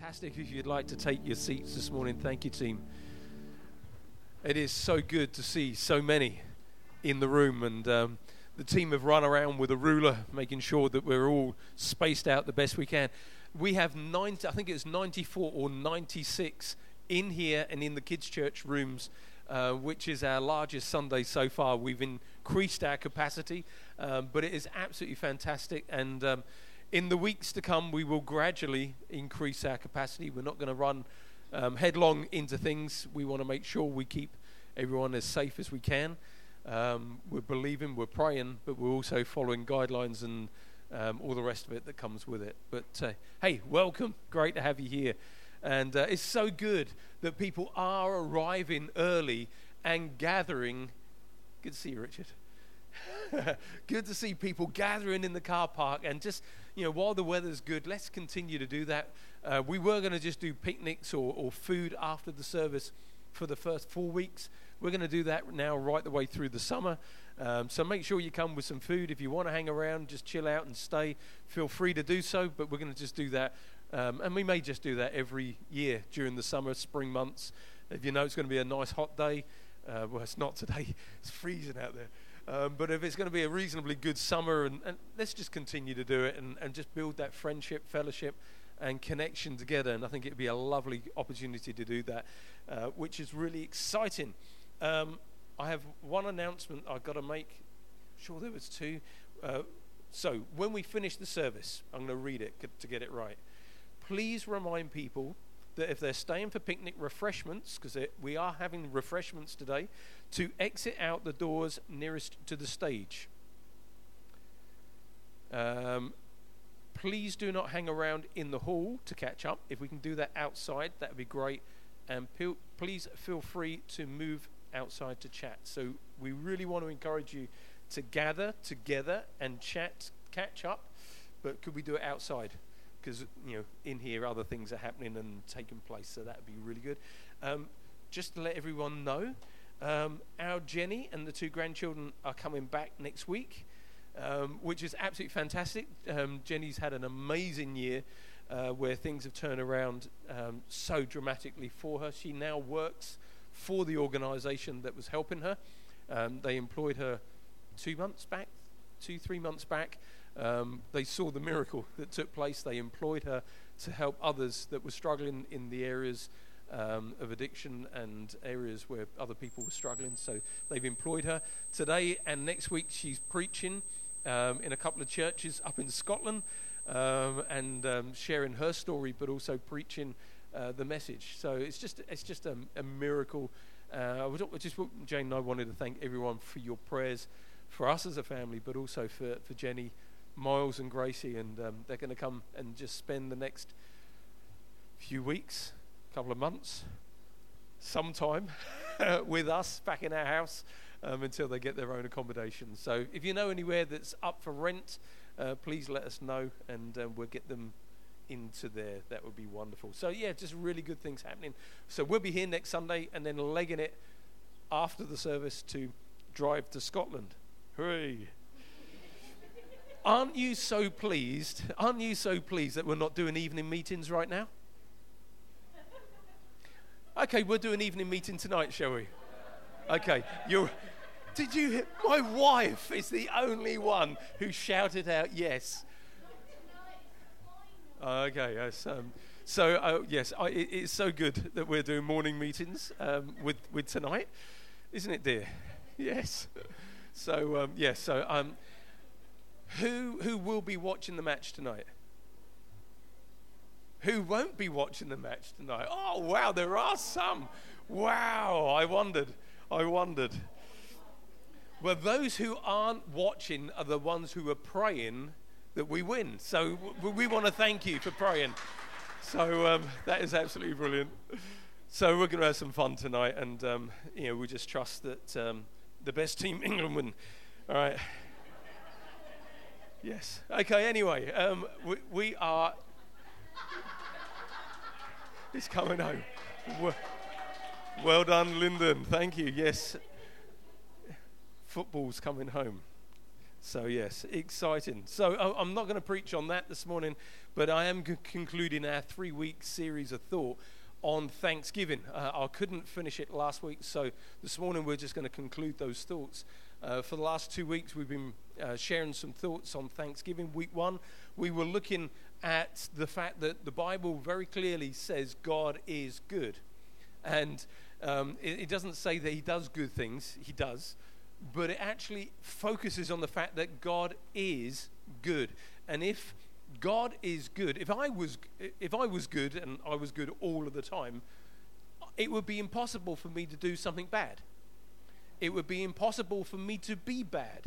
Fantastic. If you'd like to take your seats this morning, thank you, team. It is so good to see so many in the room, and the team have run around with a ruler, making sure that we're all spaced out the best we can. We have 90, I think it's 94 or 96 in here and in the kids' church rooms, which is our largest Sunday so far. We've increased our capacity, but it is absolutely fantastic, and in the weeks to come, we will gradually increase our capacity. We're not going to run headlong into things. We want to make sure we keep everyone as safe as we can. We're believing, we're praying, but we're also following guidelines and all the rest of it that comes with it. But hey, welcome. Great to have you here. And it's so good that people are arriving early and gathering. Good to see you, Richard. Good to see people gathering in the car park, and just, you know, while the weather's good, let's continue to do that. We were going to just do picnics or food after the service for the first 4 weeks. We're going to do that now right the way through the summer, so make sure you come with some food. If you want to hang around, just chill out and stay, feel free to do so, but we're going to just do that, and we may just do that every year during the summer, spring months. If you know it's going to be a nice hot day, well, it's not today, it's freezing out there. But if it's going to be a reasonably good summer, and let's just continue to do it and just build that friendship, fellowship, and connection together. And I think it'd be a lovely opportunity to do that, which is really exciting. I have one announcement I've got to make. I'm sure there was two. So when we finish the service, I'm going to read it to get it right. Please remind people that if they're staying for picnic refreshments, because we are having refreshments today, to exit out the doors nearest to the stage. Please do not hang around in the hall to catch up. If we can do that outside, that would be great. And please feel free to move outside to chat. So we really want to encourage you to gather together and chat, catch up, but could we do it outside? Because, you know, in here other things are happening and taking place, so that would be really good. Just to let everyone know, our Jenny and the two grandchildren are coming back next week, which is absolutely fantastic. Jenny's had an amazing year where things have turned around so dramatically for her. She now works for the organisation that was helping her. They employed her 2 months back, 3 months back. They saw the miracle that took place. They employed her to help others that were struggling in the areas of addiction and areas where other people were struggling. So they've employed her. Today and next week she's preaching in a couple of churches up in Scotland, and sharing her story, but also preaching the message. So it's just a miracle. Jane and I wanted to thank everyone for your prayers for us as a family, but also for Jenny, Miles and Gracie, and they're going to come and just spend the next few weeks, couple of months, sometime with us back in our house until they get their own accommodation. So if you know anywhere that's up for rent, please let us know, and we'll get them into there. That would be wonderful. So yeah, just really good things happening. So we'll be here next Sunday, and then legging it after the service to drive to Scotland. Hooray! Aren't you so pleased? Aren't you so pleased that we're not doing evening meetings right now? Okay, we'll do an evening meeting tonight, shall we? Okay, my wife is the only one who shouted out yes. Okay, yes. It's so good that we're doing morning meetings with tonight, isn't it, dear? Yes. So who will be watching the match tonight? Who won't be watching the match tonight? Oh, wow, there are some. Wow, I wondered. Well, those who aren't watching are the ones who are praying that we win. So we want to thank you for praying. So that is absolutely brilliant. So we're going to have some fun tonight, and we just trust that the best team England win. All right. Yes. Okay, anyway, we are... It's coming home. Well done, Lyndon. Thank you. Yes. Football's coming home. So yes, exciting. So I'm not going to preach on that this morning, but I am concluding our 3-week series of thought on Thanksgiving. I couldn't finish it last week, so this morning we're just going to conclude those thoughts. For the last 2 weeks, we've been sharing some thoughts on Thanksgiving. Week one, we were looking at the fact that the Bible very clearly says God is good. And it doesn't say that he does good things, he does, but it actually focuses on the fact that God is good. And if God is good, if I was good and I was good all of the time, it would be impossible for me to do something bad. It would be impossible for me to be bad.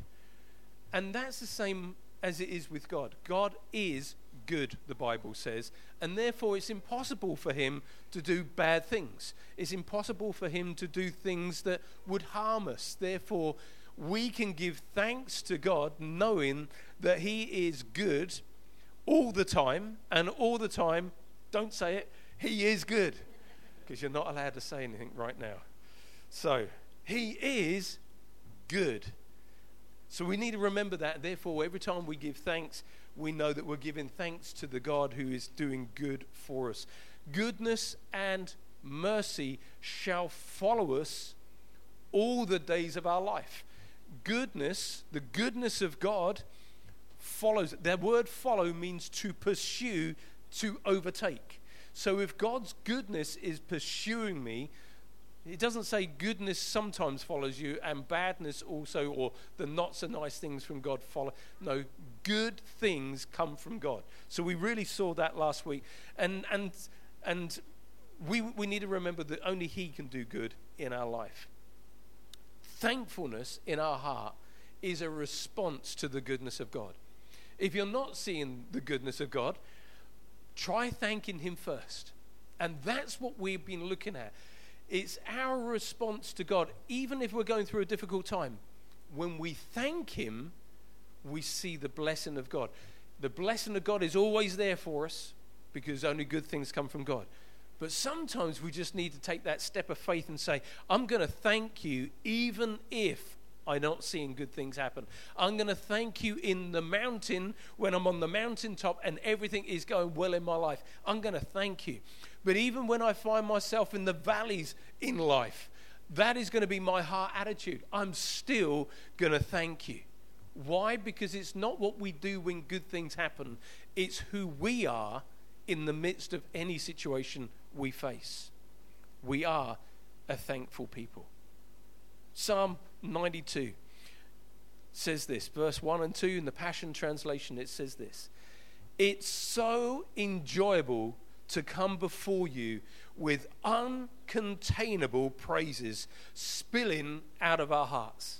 And that's the same as it is with God. God is good, the Bible says, and therefore it's impossible for him to do bad things. It's impossible for him to do things that would harm us. Therefore, we can give thanks to God knowing that he is good all the time, and all the time, don't say it, he is good, because you're not allowed to say anything right now. So, he is good. So we need to remember that. Therefore, every time we give thanks, we know that we're giving thanks to the God who is doing good for us. Goodness and mercy shall follow us all the days of our life. Goodness, the goodness of God, follows. That word follow means to pursue, to overtake. So if God's goodness is pursuing me, it doesn't say goodness sometimes follows you and badness also, or the not so nice things from God follow. No, good things come from God. So we really saw that last week. And we need to remember that only he can do good in our life. Thankfulness in our heart is a response to the goodness of God. If you're not seeing the goodness of God, try thanking him first. And that's what we've been looking at. It's our response to God, even if we're going through a difficult time. When we thank him, we see the blessing of God. The blessing of God is always there for us because only good things come from God. But sometimes we just need to take that step of faith and say, I'm going to thank you even if I'm not seeing good things happen. I'm going to thank you in the mountain when I'm on the mountaintop and everything is going well in my life. I'm going to thank you. But even when I find myself in the valleys in life, that is going to be my heart attitude. I'm still going to thank you. Why? Because it's not what we do when good things happen. It's who we are in the midst of any situation we face. We are a thankful people. Psalm 92 says this, verse 1 and 2 in the Passion Translation, it says this: it's so enjoyable to come before you with uncontainable praises spilling out of our hearts.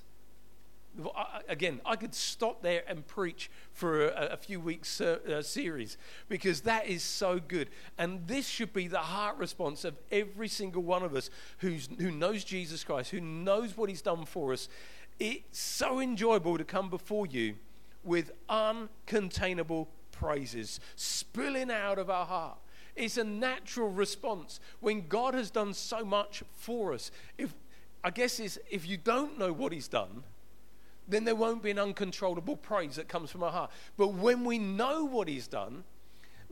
Again, I could stop there and preach for a few weeks series, because that is so good. And this should be the heart response of every single one of us who knows Jesus Christ, who knows what he's done for us. It's so enjoyable to come before you with uncontainable praises spilling out of our heart. It's a natural response when God has done so much for us. If you don't know what he's done, then there won't be an uncontrollable praise that comes from our heart. But when we know what he's done,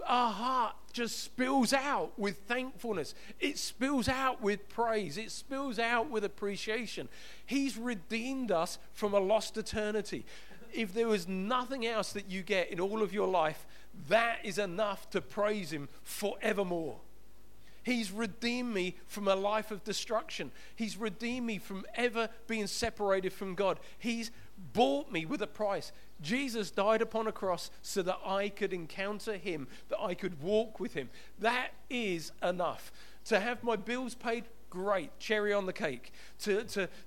our heart just spills out with thankfulness. It spills out with praise. It spills out with appreciation. He's redeemed us from a lost eternity. If there was nothing else that you get in all of your life, that is enough to praise him forevermore. He's redeemed me from a life of destruction. He's redeemed me from ever being separated from God. He's bought me with a price. Jesus died upon a cross so that I could encounter him, that I could walk with him. That is enough. To have my bills paid, great, cherry on the cake. To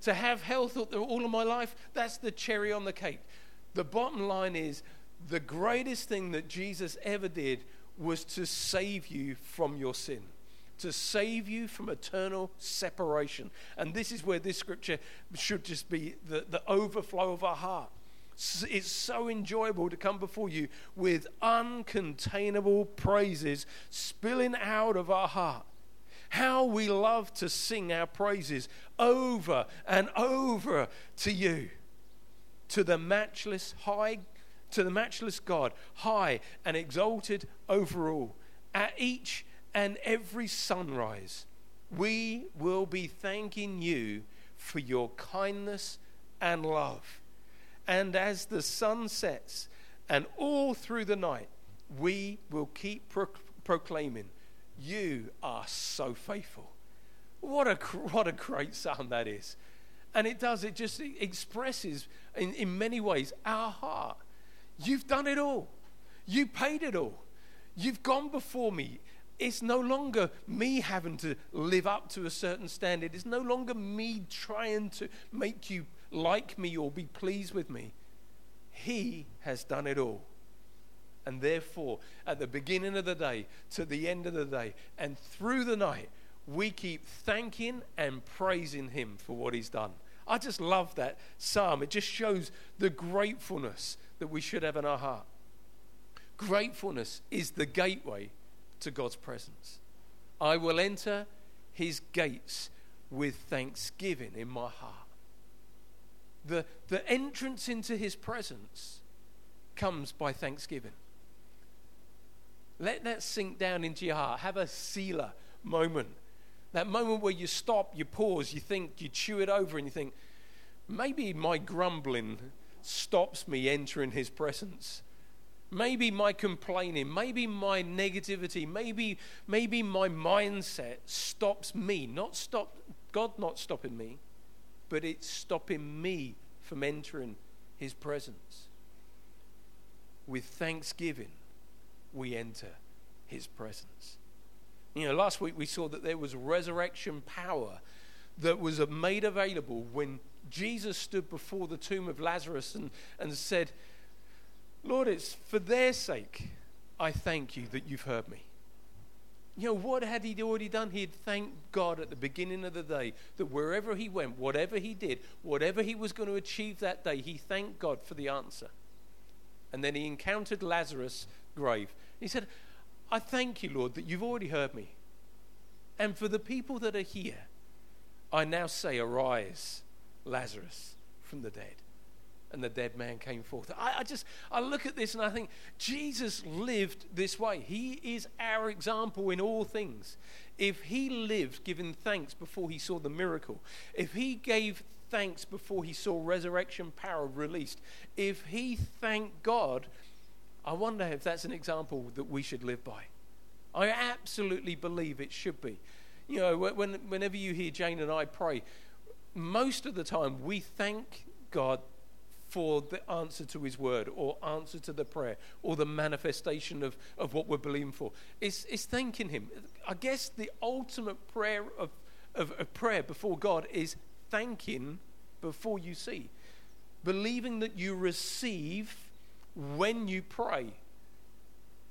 have health all of my life, that's the cherry on the cake. The bottom line is, the greatest thing that Jesus ever did was to save you from your sin, to save you from eternal separation. And this is where this scripture should just be the overflow of our heart. It's so enjoyable to come before you with uncontainable praises spilling out of our heart. How we love to sing our praises over and over to you. to the matchless high, to the matchless God, high and exalted over all. At each and every sunrise, we will be thanking you for your kindness and love. And as the sun sets and all through the night, we will keep proclaiming, you are so faithful. What a great psalm that is. And it does, it just expresses in many ways our heart. You've done it all. You paid it all. You've gone before me. It's no longer me having to live up to a certain standard. It's no longer me trying to make you like me or be pleased with me. He has done it all. And therefore, at the beginning of the day, to the end of the day, and through the night, we keep thanking and praising him for what he's done. I just love that psalm. It just shows the gratefulness that we should have in our heart. Gratefulness is the gateway to God's presence. I will enter his gates with thanksgiving in my heart. The entrance into his presence comes by thanksgiving. Let that sink down into your heart. Have a Selah moment. That moment where you stop, you pause, you think, you chew it over and you think, maybe my grumbling stops me entering his presence. Maybe my complaining, maybe my negativity, maybe my mindset stops me. God not stopping me, but it's stopping me from entering his presence. With thanksgiving, we enter his presence. You know, last week we saw that there was resurrection power that was made available when Jesus stood before the tomb of Lazarus and said, Lord, it's for their sake I thank you that you've heard me. You know, what had he already done? He had thanked God at the beginning of the day that wherever he went, whatever he did, whatever he was going to achieve that day, he thanked God for the answer. And then he encountered Lazarus' grave. He said, I thank you, Lord, that you've already heard me. And for the people that are here, I now say, arise, Lazarus, from the dead. And the dead man came forth. I look at this and I think, Jesus lived this way. He is our example in all things. If he lived giving thanks before he saw the miracle, if he gave thanks before he saw resurrection power released, if he thanked God, I wonder if that's an example that we should live by. I absolutely believe it should be. You know, whenever you hear Jane and I pray, most of the time we thank God for the answer to his word or answer to the prayer or the manifestation of what we're believing for. It's thanking him. I guess the ultimate prayer of prayer before God is thanking before you see. Believing that you receive when you pray,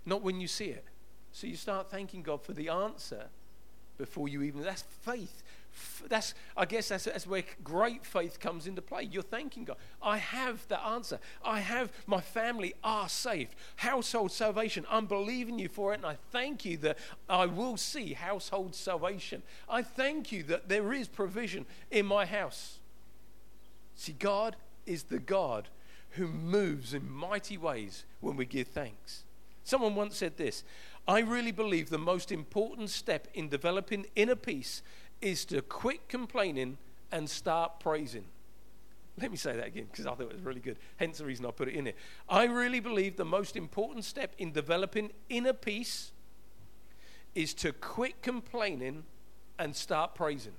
not when you see it. So you start thanking God for the answer before you even... That's faith. That's where great faith comes into play. You're thanking God. I have the answer. I have, my family are saved. Household salvation. I'm believing you for it, and I thank you that I will see household salvation. I thank you that there is provision in my house. See, God is the God who moves in mighty ways when we give thanks. Someone once said this, I really believe the most important step in developing inner peace is to quit complaining and start praising. Let me say that again because I thought it was really good. Hence the reason I put it in here. I really believe the most important step in developing inner peace is to quit complaining and start praising.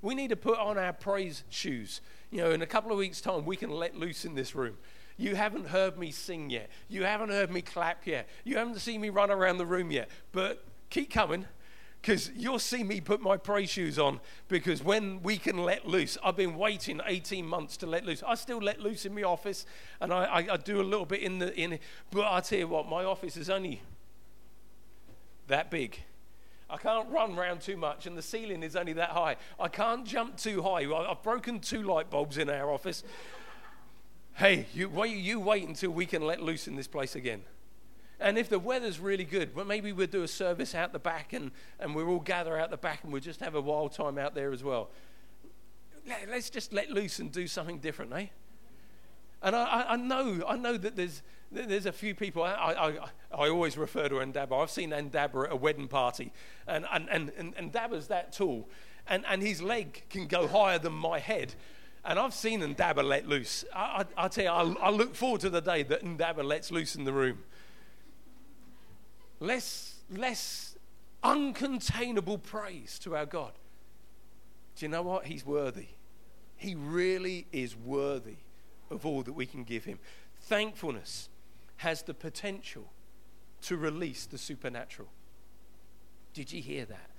We need to put on our praise shoes. You know, in a couple of weeks' time, we can let loose in this room. You haven't heard me sing yet. You haven't heard me clap yet. You haven't seen me run around the room yet. But keep coming, because you'll see me put my praise shoes on, because when we can let loose, I've been waiting 18 months to let loose. I still let loose in my office, and I do a little bit in. But I tell you what, my office is only that big. I can't run round too much, and the ceiling is only that high. I can't jump too high. I've broken 2 light bulbs in our office. Hey, you wait until we can let loose in this place again. And if the weather's really good, well, maybe we'll do a service out the back, and we'll all gather out the back, and we'll just have a wild time out there as well. Let's just let loose and do something different, eh? And I know that there's a few people. I always refer to Ndaba. I've seen Ndaba at a wedding party, and Ndaba's that tall, and his leg can go higher than my head. And I've seen Ndaba let loose. I tell you, I look forward to the day that Ndaba lets loose in the room. Less uncontainable praise to our God. Do you know what? He's worthy. He really is worthy of all that we can give him. Thankfulness has the potential to release the supernatural. Did you hear that?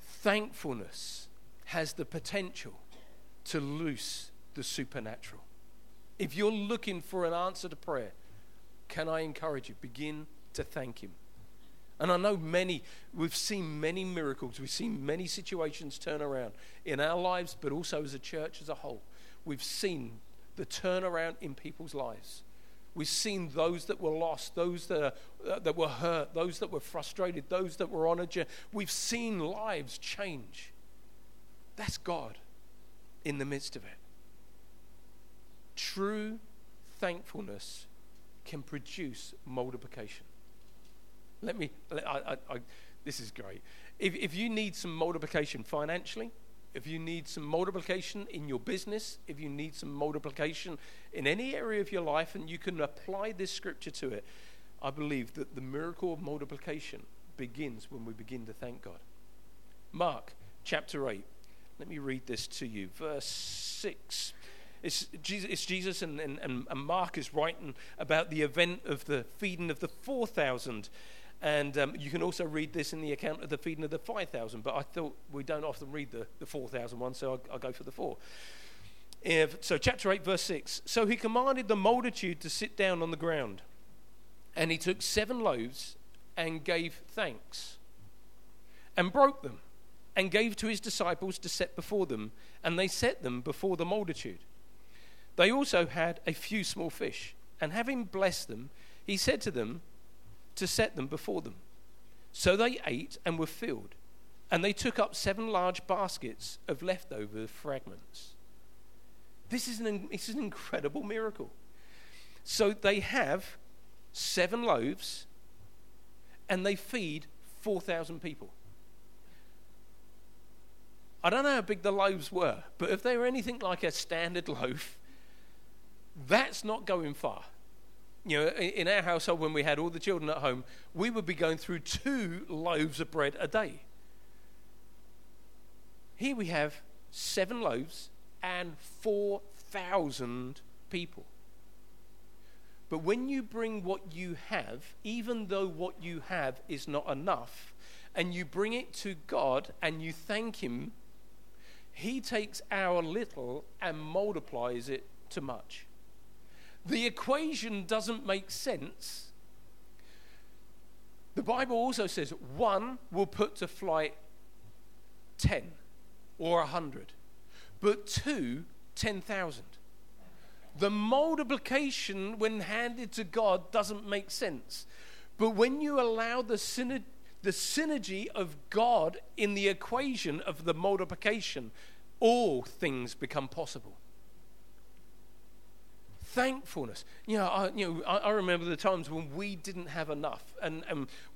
Thankfulness has the potential to loose the supernatural. If you're looking for an answer to prayer, can I encourage you? Begin to thank him. And I know we've seen many miracles, we've seen many situations turn around in our lives, but also as a church as a whole. We've seen the turnaround in people's lives. We've seen those that were lost, those that were hurt, those that were frustrated, those that were on a journey. We've seen lives change. That's God in the midst of it. True thankfulness can produce multiplication. This is great. If you need some multiplication financially, if you need some multiplication in your business, if you need some multiplication in any area of your life, and you can apply this scripture to it, I believe that the miracle of multiplication begins when we begin to thank God. Mark chapter 8. Let me read this to you. Verse 6. It's Jesus and Mark is writing about the event of the feeding of the 4,000. And you can also read this in the account of the feeding of the 5,000. But I thought we don't often read the 4,000 one, so I'll go for the 4. So chapter 8, verse 6. So he commanded the multitude to sit down on the ground. And he took 7 loaves and gave thanks and broke them and gave to his disciples to set before them. And they set them before the multitude. They also had a few small fish. And having blessed them, he said to them, to set them before them. So they ate and were filled, and they took up 7 large baskets of leftover fragments. This is an incredible miracle. So they have 7 loaves, and they feed 4,000 people. I don't know how big the loaves were, but if they were anything like a standard loaf, that's not going far. You know, in our household, when we had all the children at home, we would be going through 2 loaves of bread a day. Here we have 7 loaves and 4,000 people. But when you bring what you have, even though what you have is not enough, and you bring it to God and you thank him, he takes our little and multiplies it to much. The equation doesn't make sense. The Bible also says 1 will put to flight 10 or 100, but 2, 10,000. The multiplication, when handed to God, doesn't make sense. But when you allow the synergy of God in the equation of the multiplication, all things become possible. Thankfulness. I remember the times when we didn't have enough, and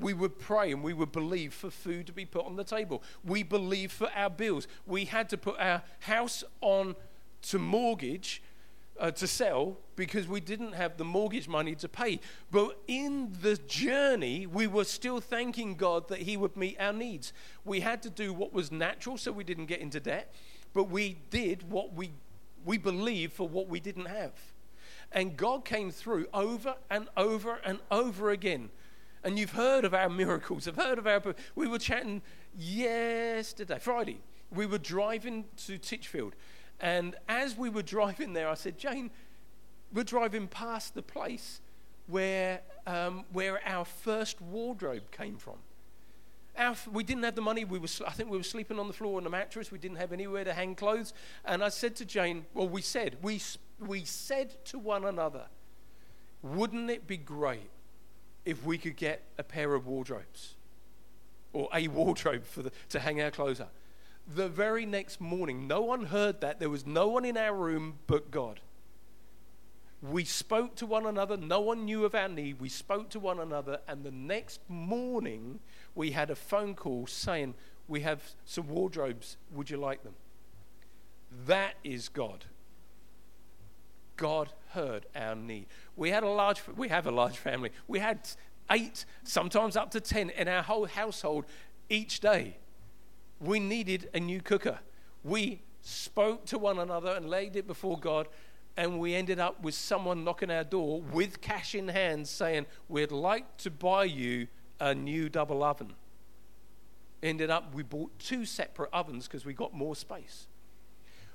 we would pray and we would believe for food to be put on the table. We believed for our bills. We had to put our house on to mortgage to sell because we didn't have the mortgage money to pay. But in the journey, we were still thanking God that he would meet our needs. We had to do what was natural so we didn't get into debt, but we did what we believed for what we didn't have. And God came through over and over and over again. And you've heard of our miracles. We were chatting yesterday, Friday. We were driving to Titchfield. And as we were driving there, I said, Jane, we're driving past the place where our first wardrobe came from. We didn't have the money. I think we were sleeping on the floor on a mattress. We didn't have anywhere to hang clothes. And I said to Jane, we said to one another, wouldn't it be great if we could get a pair of wardrobes or a wardrobe to hang our clothes up? The very next morning, no one heard that. There was no one in our room but God. We spoke to one another. No one knew of our need. We spoke to one another. And the next morning, we had a phone call saying, we have some wardrobes. Would you like them? That is God. God heard our need. We have a large family. We had 8, sometimes up to 10 in our whole household each day. We needed a new cooker. We spoke to one another and laid it before God, and we ended up with someone knocking our door with cash in hand saying, we'd like to buy you a new double oven. Ended up, we bought 2 separate ovens because we got more space.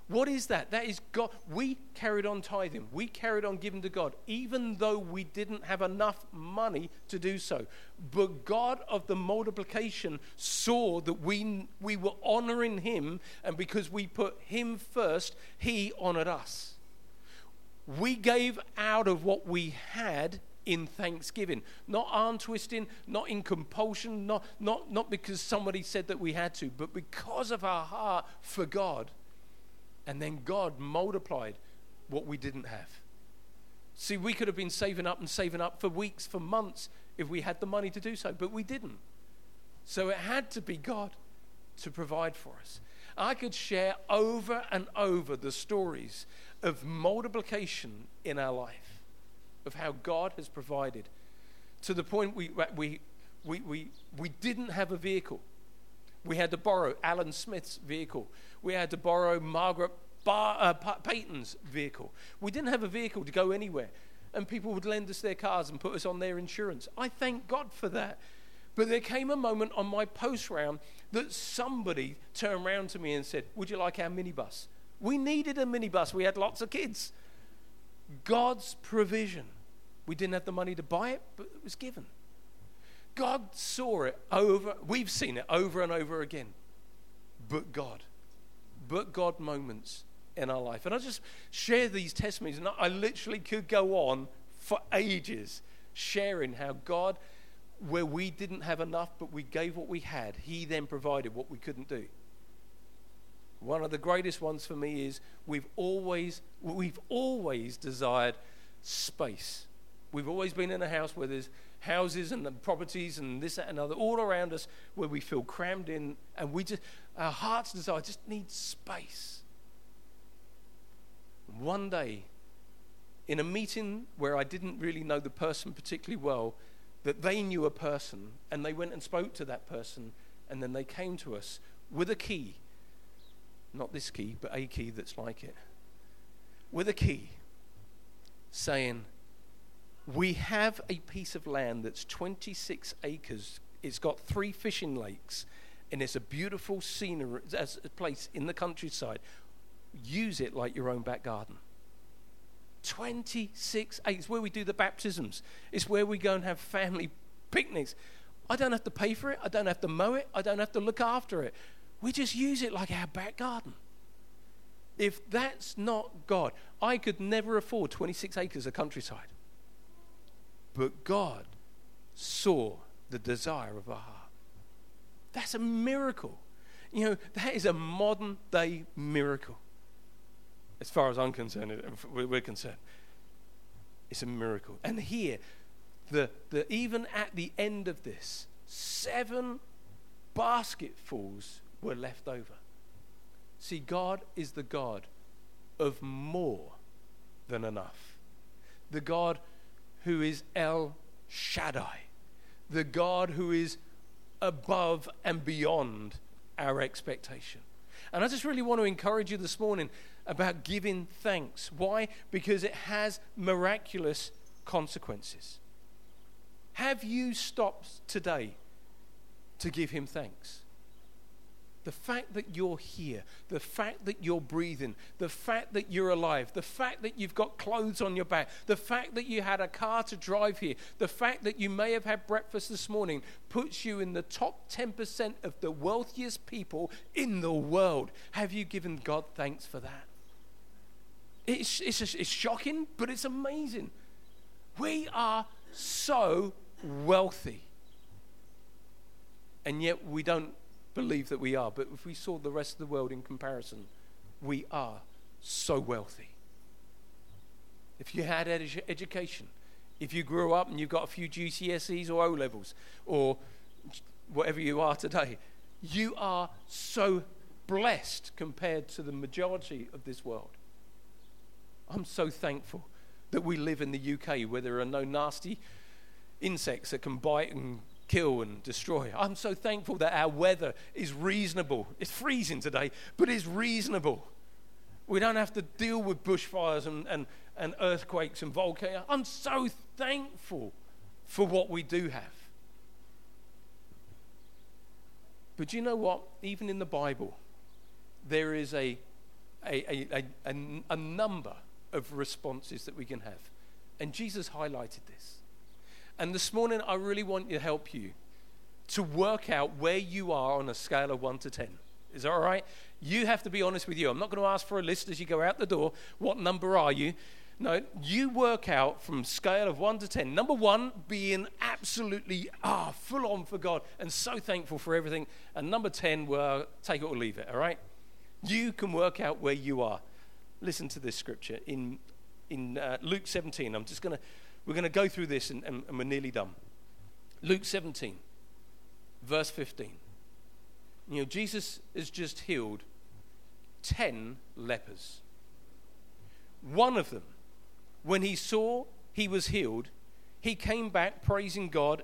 What is that? That is God. We carried on tithing. We carried on giving to God, even though we didn't have enough money to do so. But God of the multiplication saw that we were honoring him, and because we put him first, he honored us. We gave out of what we had in thanksgiving, not arm twisting, not in compulsion, not because somebody said that we had to, but because of our heart for God. And then God multiplied what we didn't have. See, we could have been saving up for weeks, for months, if we had the money to do so, but we didn't. So it had to be God to provide for us. I could share over and over the stories of multiplication in our life, of how God has provided, to the point we didn't have a vehicle. We had to borrow Alan Smith's vehicle. We had to borrow Margaret Payton's vehicle. We didn't have a vehicle to go anywhere. And people would lend us their cars and put us on their insurance. I thank God for that. But there came a moment on my post round that somebody turned round to me and said, would you like our minibus? We needed a minibus. We had lots of kids. God's provision. We didn't have the money to buy it, but it was given. God saw it over, we've seen it over and over again. But God moments in our life. And I just share these testimonies, and I literally could go on for ages sharing how God, where we didn't have enough, but we gave what we had, he then provided what we couldn't do. One of the greatest ones for me is we've always desired space. We've always been in a house where there's houses and the properties and this, that, and other all around us, where we feel crammed in, and our heart's desire just needs space. One day, in a meeting where I didn't really know the person particularly well, that they knew a person, and they went and spoke to that person, and then they came to us with a key. Not this key, but a key that's like it. With a key, saying, we have a piece of land that's 26 acres. It's got 3 fishing lakes, and it's a beautiful scenery, a place in the countryside. Use it like your own back garden. 26 acres, where we do the baptisms. It's where we go and have family picnics. I don't have to pay for it. I don't have to mow it. I don't have to look after it. We just use it like our back garden. If that's not God, I could never afford 26 acres of countryside. But God saw the desire of our heart. That's a miracle. You know, that is a modern day miracle. As far as I'm concerned, we're concerned. It's a miracle. And here, even at the end of this, 7 basketfuls were left over. See, God is the God of more than enough. The God who is El Shaddai, the God who is above and beyond our expectation. And I just really want to encourage you this morning about giving thanks. Why? Because it has miraculous consequences. Have you stopped today to give him thanks? The fact that you're here, the fact that you're breathing, the fact that you're alive, the fact that you've got clothes on your back, the fact that you had a car to drive here, the fact that you may have had breakfast this morning puts you in the top 10% of the wealthiest people in the world. Have you given God thanks for that? It's shocking, but it's amazing. We are so wealthy. And yet we don't believe that we are, but if we saw the rest of the world in comparison, we are so wealthy. if you had education, if you grew up and you've got a few GCSEs or O-levels or whatever you are today, you are so blessed compared to the majority of this world. I'm so thankful that we live in the UK where there are no nasty insects that can bite and kill and destroy. I'm so thankful that our weather is reasonable. It's freezing today, but it's reasonable. We don't have to deal with bushfires and earthquakes and volcanoes. I'm so thankful for what we do have. But you know what? Even in the Bible, there is a number of responses that we can have. And Jesus highlighted this. And this morning, I really want to help you to work out where you are on a scale of 1 to 10. Is that all right? You have to be honest with you. I'm not going to ask for a list as you go out the door. What number are you? No, you work out from scale of 1 to 10. Number 1 being absolutely full on for God and so thankful for everything. And number 10, well, take it or leave it, all right? You can work out where you are. Listen to this scripture in Luke 17. I'm just going to, we're going to go through this and we're nearly done. Luke 17, verse 15. You know, Jesus has just healed 10 lepers. One of them, when he saw he was healed, he came back praising God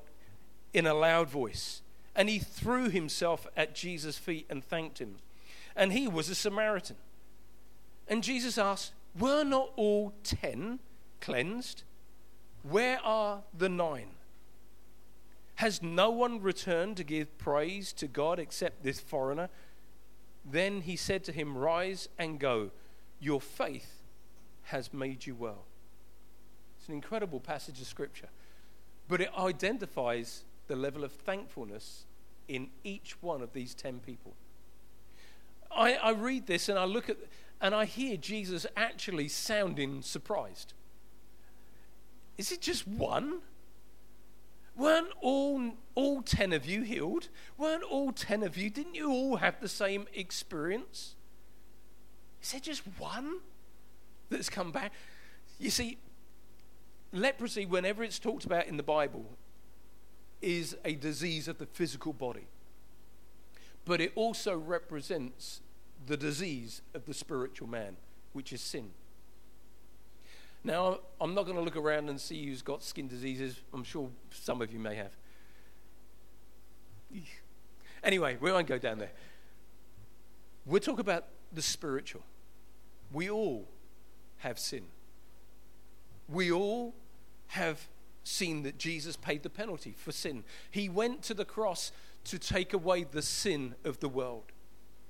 in a loud voice, and he threw himself at Jesus' feet and thanked him. And he was a Samaritan. And Jesus asked, "Were not all 10 cleansed? Where are the 9? Has no one returned to give praise to God except this foreigner?" Then he said to him, "Rise and go. Your faith has made you well." It's an incredible passage of scripture, but it identifies the level of thankfulness in each one of these 10 people. I read this and I look at and I hear Jesus actually sounding surprised. Is it just one? Weren't all 10 of you healed? Weren't all 10 of you? Didn't you all have the same experience? Is there just one that's come back? You see, leprosy, whenever it's talked about in the Bible, is a disease of the physical body. But it also represents the disease of the spiritual man, which is sin. Now, I'm not going to look around and see who's got skin diseases. I'm sure some of you may have. Anyway, we won't go down there. We'll talk about the spiritual. We all have sin. We all have seen that Jesus paid the penalty for sin. He went to the cross to take away the sin of the world.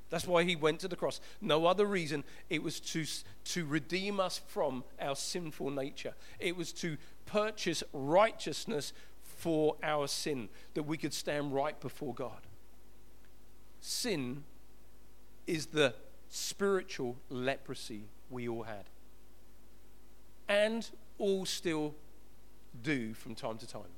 That's why he went to the cross. No other reason. It was to redeem us from our sinful nature. It was to purchase righteousness for our sin, that we could stand right before God. Sin is the spiritual leprosy we all had, and all still do from time to time.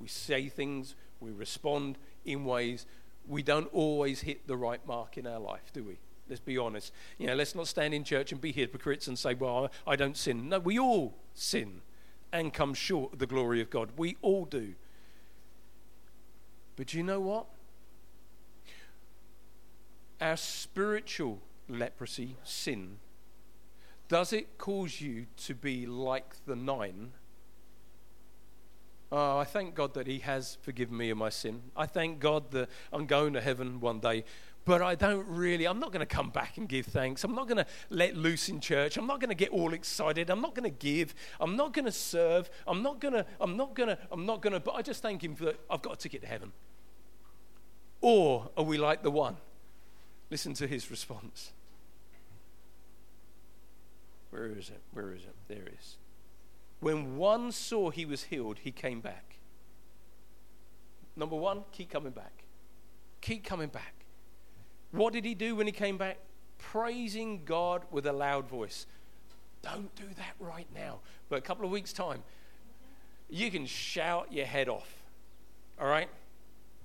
We say things, we respond in ways. We don't always hit the right mark in our life, do we? Let's be honest. You know, let's not stand in church and be hypocrites and say, well, I don't sin. No, we all sin and come short of the glory of God. We all do. But you know what? Our spiritual leprosy, sin, does it cause you to be like the 9? Oh, I thank God that he has forgiven me of my sin. I thank God that I'm going to heaven one day. But I'm not going to come back and give thanks. I'm not going to let loose in church. I'm not going to get all excited. I'm not going to give. I'm not going to serve. But I just thank him for I've got a ticket to heaven. Or are we like the 1? Listen to his response. Where is it? There it is. When one saw he was healed, he came back. Number 1, keep coming back. Keep coming back. What did he do when he came back? Praising God with a loud voice. Don't do that right now. But a couple of weeks' time, you can shout your head off. All right?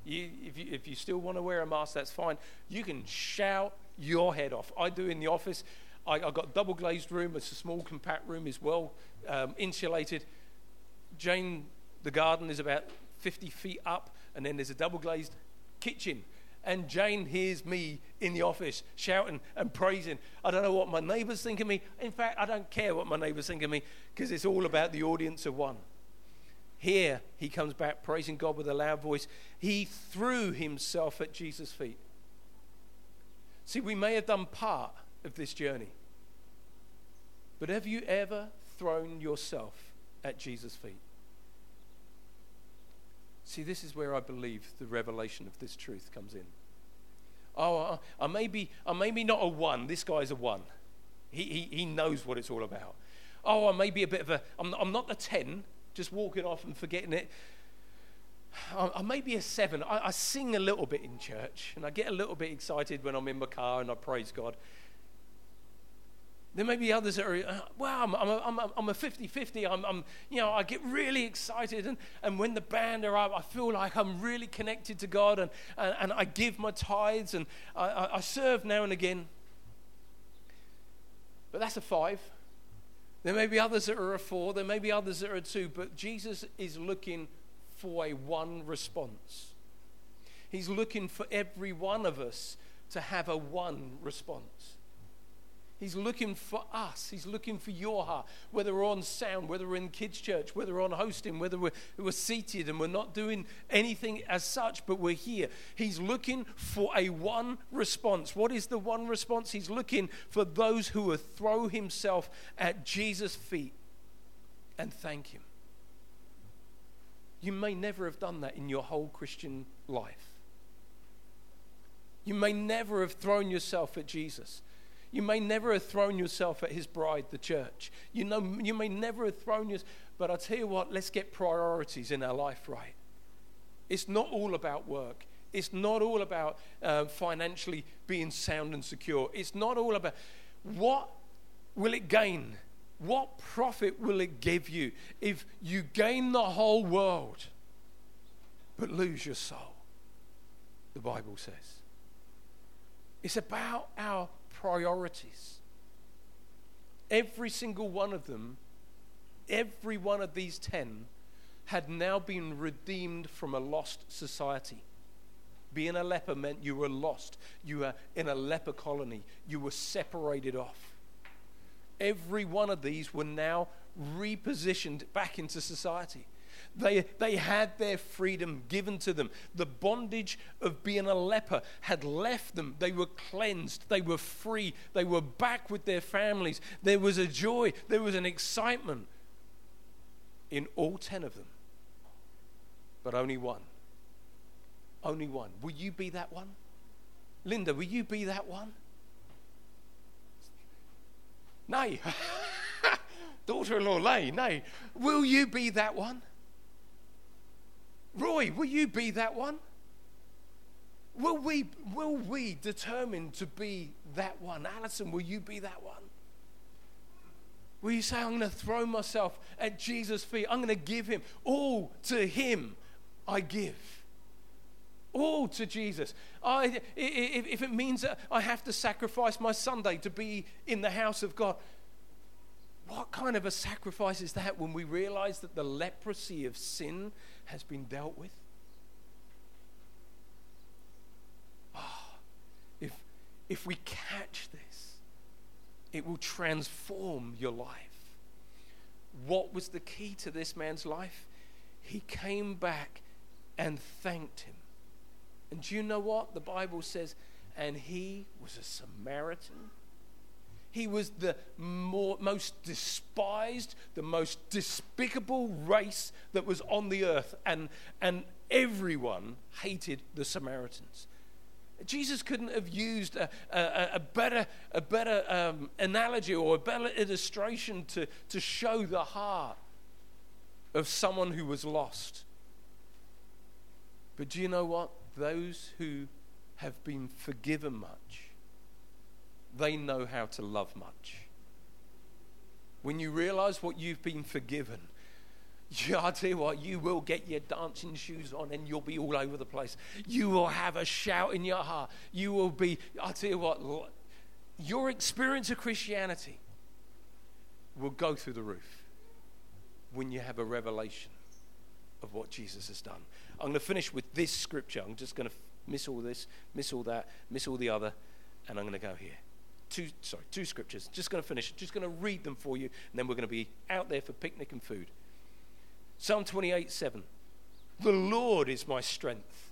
If you still want to wear a mask, that's fine. You can shout your head off. I do in the office. I've got a double glazed room. It's a small compact room as well, insulated. Jane, the garden is about 50 feet up, and then there's a double glazed kitchen. And Jane hears me in the office shouting and praising. I don't know what my neighbours think of me. In fact, I don't care what my neighbours think of me, because it's all about the audience of one. Here, he comes back praising God with a loud voice. He threw himself at Jesus' feet. See, we may have done part of this journey, but have you ever thrown yourself at Jesus' feet? See, this is where I believe the revelation of this truth comes in. Oh, I may be not a one. This guy's a one. He knows what it's all about. Oh, I may be a bit of a... I'm not a 10, just walking off and forgetting it. I may be a 7. I sing a little bit in church, and I get a little bit excited when I'm in my car and I praise God. There may be others that are, wow, I'm a 50-50. I get really excited, and when the band are up, I feel like I'm really connected to God, and I give my tithes, and I serve now and again. But that's a 5. There may be others that are a 4. There may be others that are a 2. But Jesus is looking for a one response. He's looking for every one of us to have a one response. He's looking for us. He's looking for your heart. Whether we're on sound, whether we're in kids' church, whether we're on hosting, whether we're seated and we're not doing anything as such, but we're here. He's looking for a one response. What is the one response? He's looking for those who will throw himself at Jesus' feet and thank him. You may never have done that in your whole Christian life. You may never have thrown yourself at Jesus. You may never have thrown yourself at his bride, the church. You may never have thrown yourself. But I tell you what, let's get priorities in our life right. It's not all about work. It's not all about financially being sound and secure. It's not all about what will it gain? What profit will it give you if you gain the whole world but lose your soul? The Bible says. It's about our priorities. Every single one of them, every one of these 10 had now been redeemed from a lost society. Being a leper meant you were lost. You were in a leper colony. You were separated off. Every one of these were now repositioned back into society. They had their freedom given to them. The bondage of being a leper had left them. They were cleansed. They were free. They were back with their families. There was a joy. There was an excitement in all 10 of them. But only one. Only one. Will you be that one? Linda, will you be that one? No. Daughter-in-law, Lay, no. Will you be that one? Roy, will you be that one? Will we determine to be that one? Alison, will you be that one? Will you say, I'm going to throw myself at Jesus' feet. I'm going to give him. All to him I give. All to Jesus. If it means that I have to sacrifice my Sunday to be in the house of God, what kind of a sacrifice is that when we realize that the leprosy of sin has been dealt with? Oh, if we catch this, it will transform your life. What was the key to this man's life? He came back and thanked him. And do you know what? The Bible says, and he was a Samaritan. He was the most despised, the most despicable race that was on the earth. And everyone hated the Samaritans. Jesus couldn't have used a better analogy or a better illustration to show the heart of someone who was lost. But do you know what? Those who have been forgiven much, they know how to love much. When you realize what you've been forgiven, I tell you what, you will get your dancing shoes on and you'll be all over the place. You will have a shout in your heart. You will be, I tell you what, your experience of Christianity will go through the roof when you have a revelation of what Jesus has done. I'm going to finish with this scripture. I'm just going to miss all this, miss all that, miss all the other, and I'm going to go here. Two scriptures. Just going to finish. Just going to read them for you, and then we're going to be out there for picnic and food. Psalm 28:7. The Lord is my strength,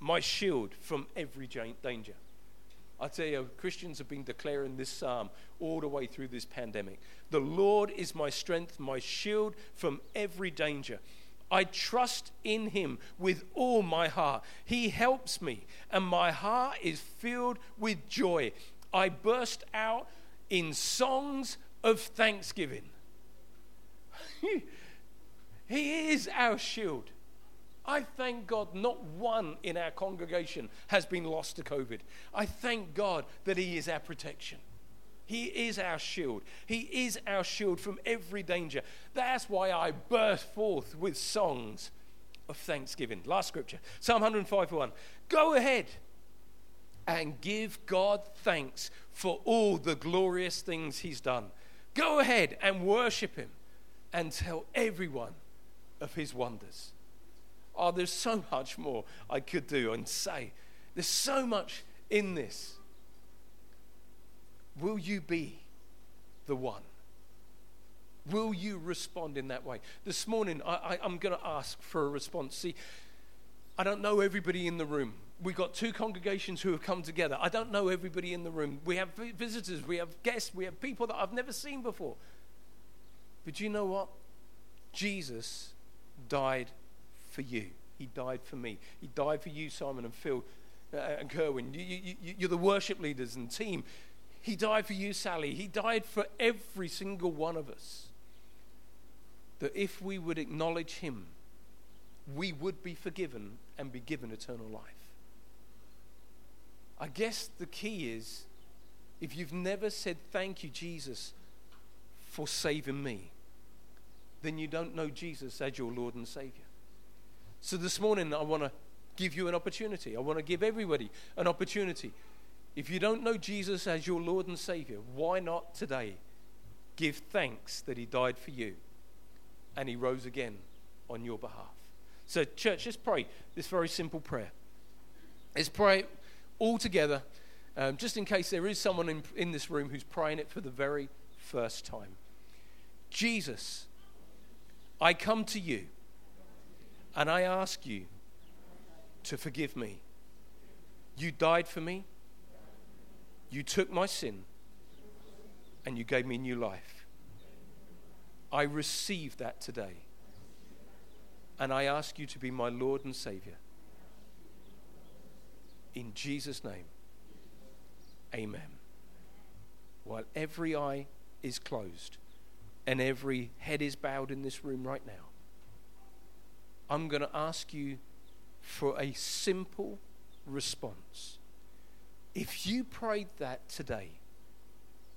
my shield from every danger. I tell you, Christians have been declaring this psalm all the way through this pandemic. The Lord is my strength, my shield from every danger. I trust in him with all my heart. He helps me, and my heart is filled with joy. I burst out in songs of thanksgiving. He is our shield. I thank God not one in our congregation has been lost to COVID. I thank God that he is our protection. He is our shield. He is our shield from every danger. That's why I burst forth with songs of thanksgiving. Last scripture, Psalm 105:1. Go ahead and give God thanks for all the glorious things he's done. Go ahead and worship him and tell everyone of his wonders. Oh, there's so much more I could do and say. There's so much in this. Will you be the one? Will you respond in that way? This morning, I'm going to ask for a response. See, I don't know everybody in the room. We've got two congregations who have come together. I don't know everybody in the room. We have visitors, we have guests, we have people that I've never seen before. But you know what? Jesus died for you. He died for me. He died for you, Simon and Phil and Kerwin. You're the worship leaders and team. He died for you, Sally. He died for every single one of us. That if we would acknowledge him, we would be forgiven and be given eternal life. I guess the key is, if you've never said thank you, Jesus, for saving me, then you don't know Jesus as your Lord and Savior. So this morning, I want to give you an opportunity. I want to give everybody an opportunity. If you don't know Jesus as your Lord and Savior, why not today give thanks that he died for you and he rose again on your behalf? So church, let's pray this very simple prayer. Let's pray all together, just in case there is someone in this room who's praying it for the very first time. Jesus, I come to you. And I ask you to forgive me. You died for me. You took my sin. And you gave me new life. I receive that today. And I ask you to be my Lord and Savior. In Jesus' name. Amen. While every eye is closed and every head is bowed in this room right now, I'm going to ask you for a simple response. If you prayed that today,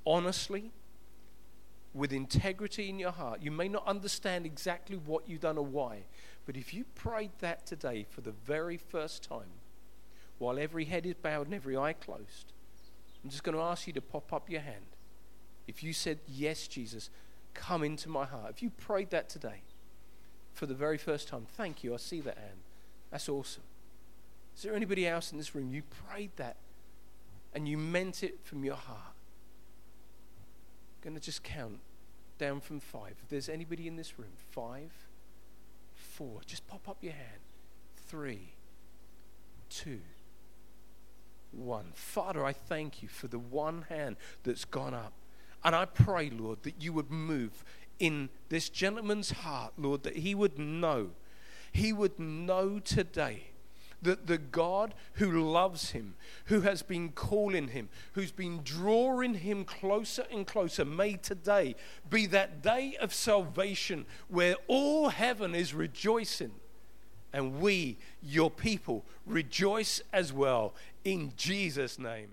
honestly, with integrity in your heart, you may not understand exactly what you've done or why, but if you prayed that today for the very first time, while every head is bowed and every eye closed, I'm just going to ask you to pop up your hand. If you said, yes, Jesus, come into my heart. If you prayed that today, for the very first time, thank you, I see that, Anne. That's awesome. Is there anybody else in this room? You prayed that and you meant it from your heart. I'm going to just count down from 5. If there's anybody in this room, 5, 4, just pop up your hand. 3, 2, 1. Father, I thank you for the one hand that's gone up. And I pray, Lord, that you would move in this gentleman's heart, Lord, that he would know today that the God who loves him, who has been calling him, who's been drawing him closer and closer, may today be that day of salvation where all heaven is rejoicing and we, your people, rejoice as well in Jesus' name.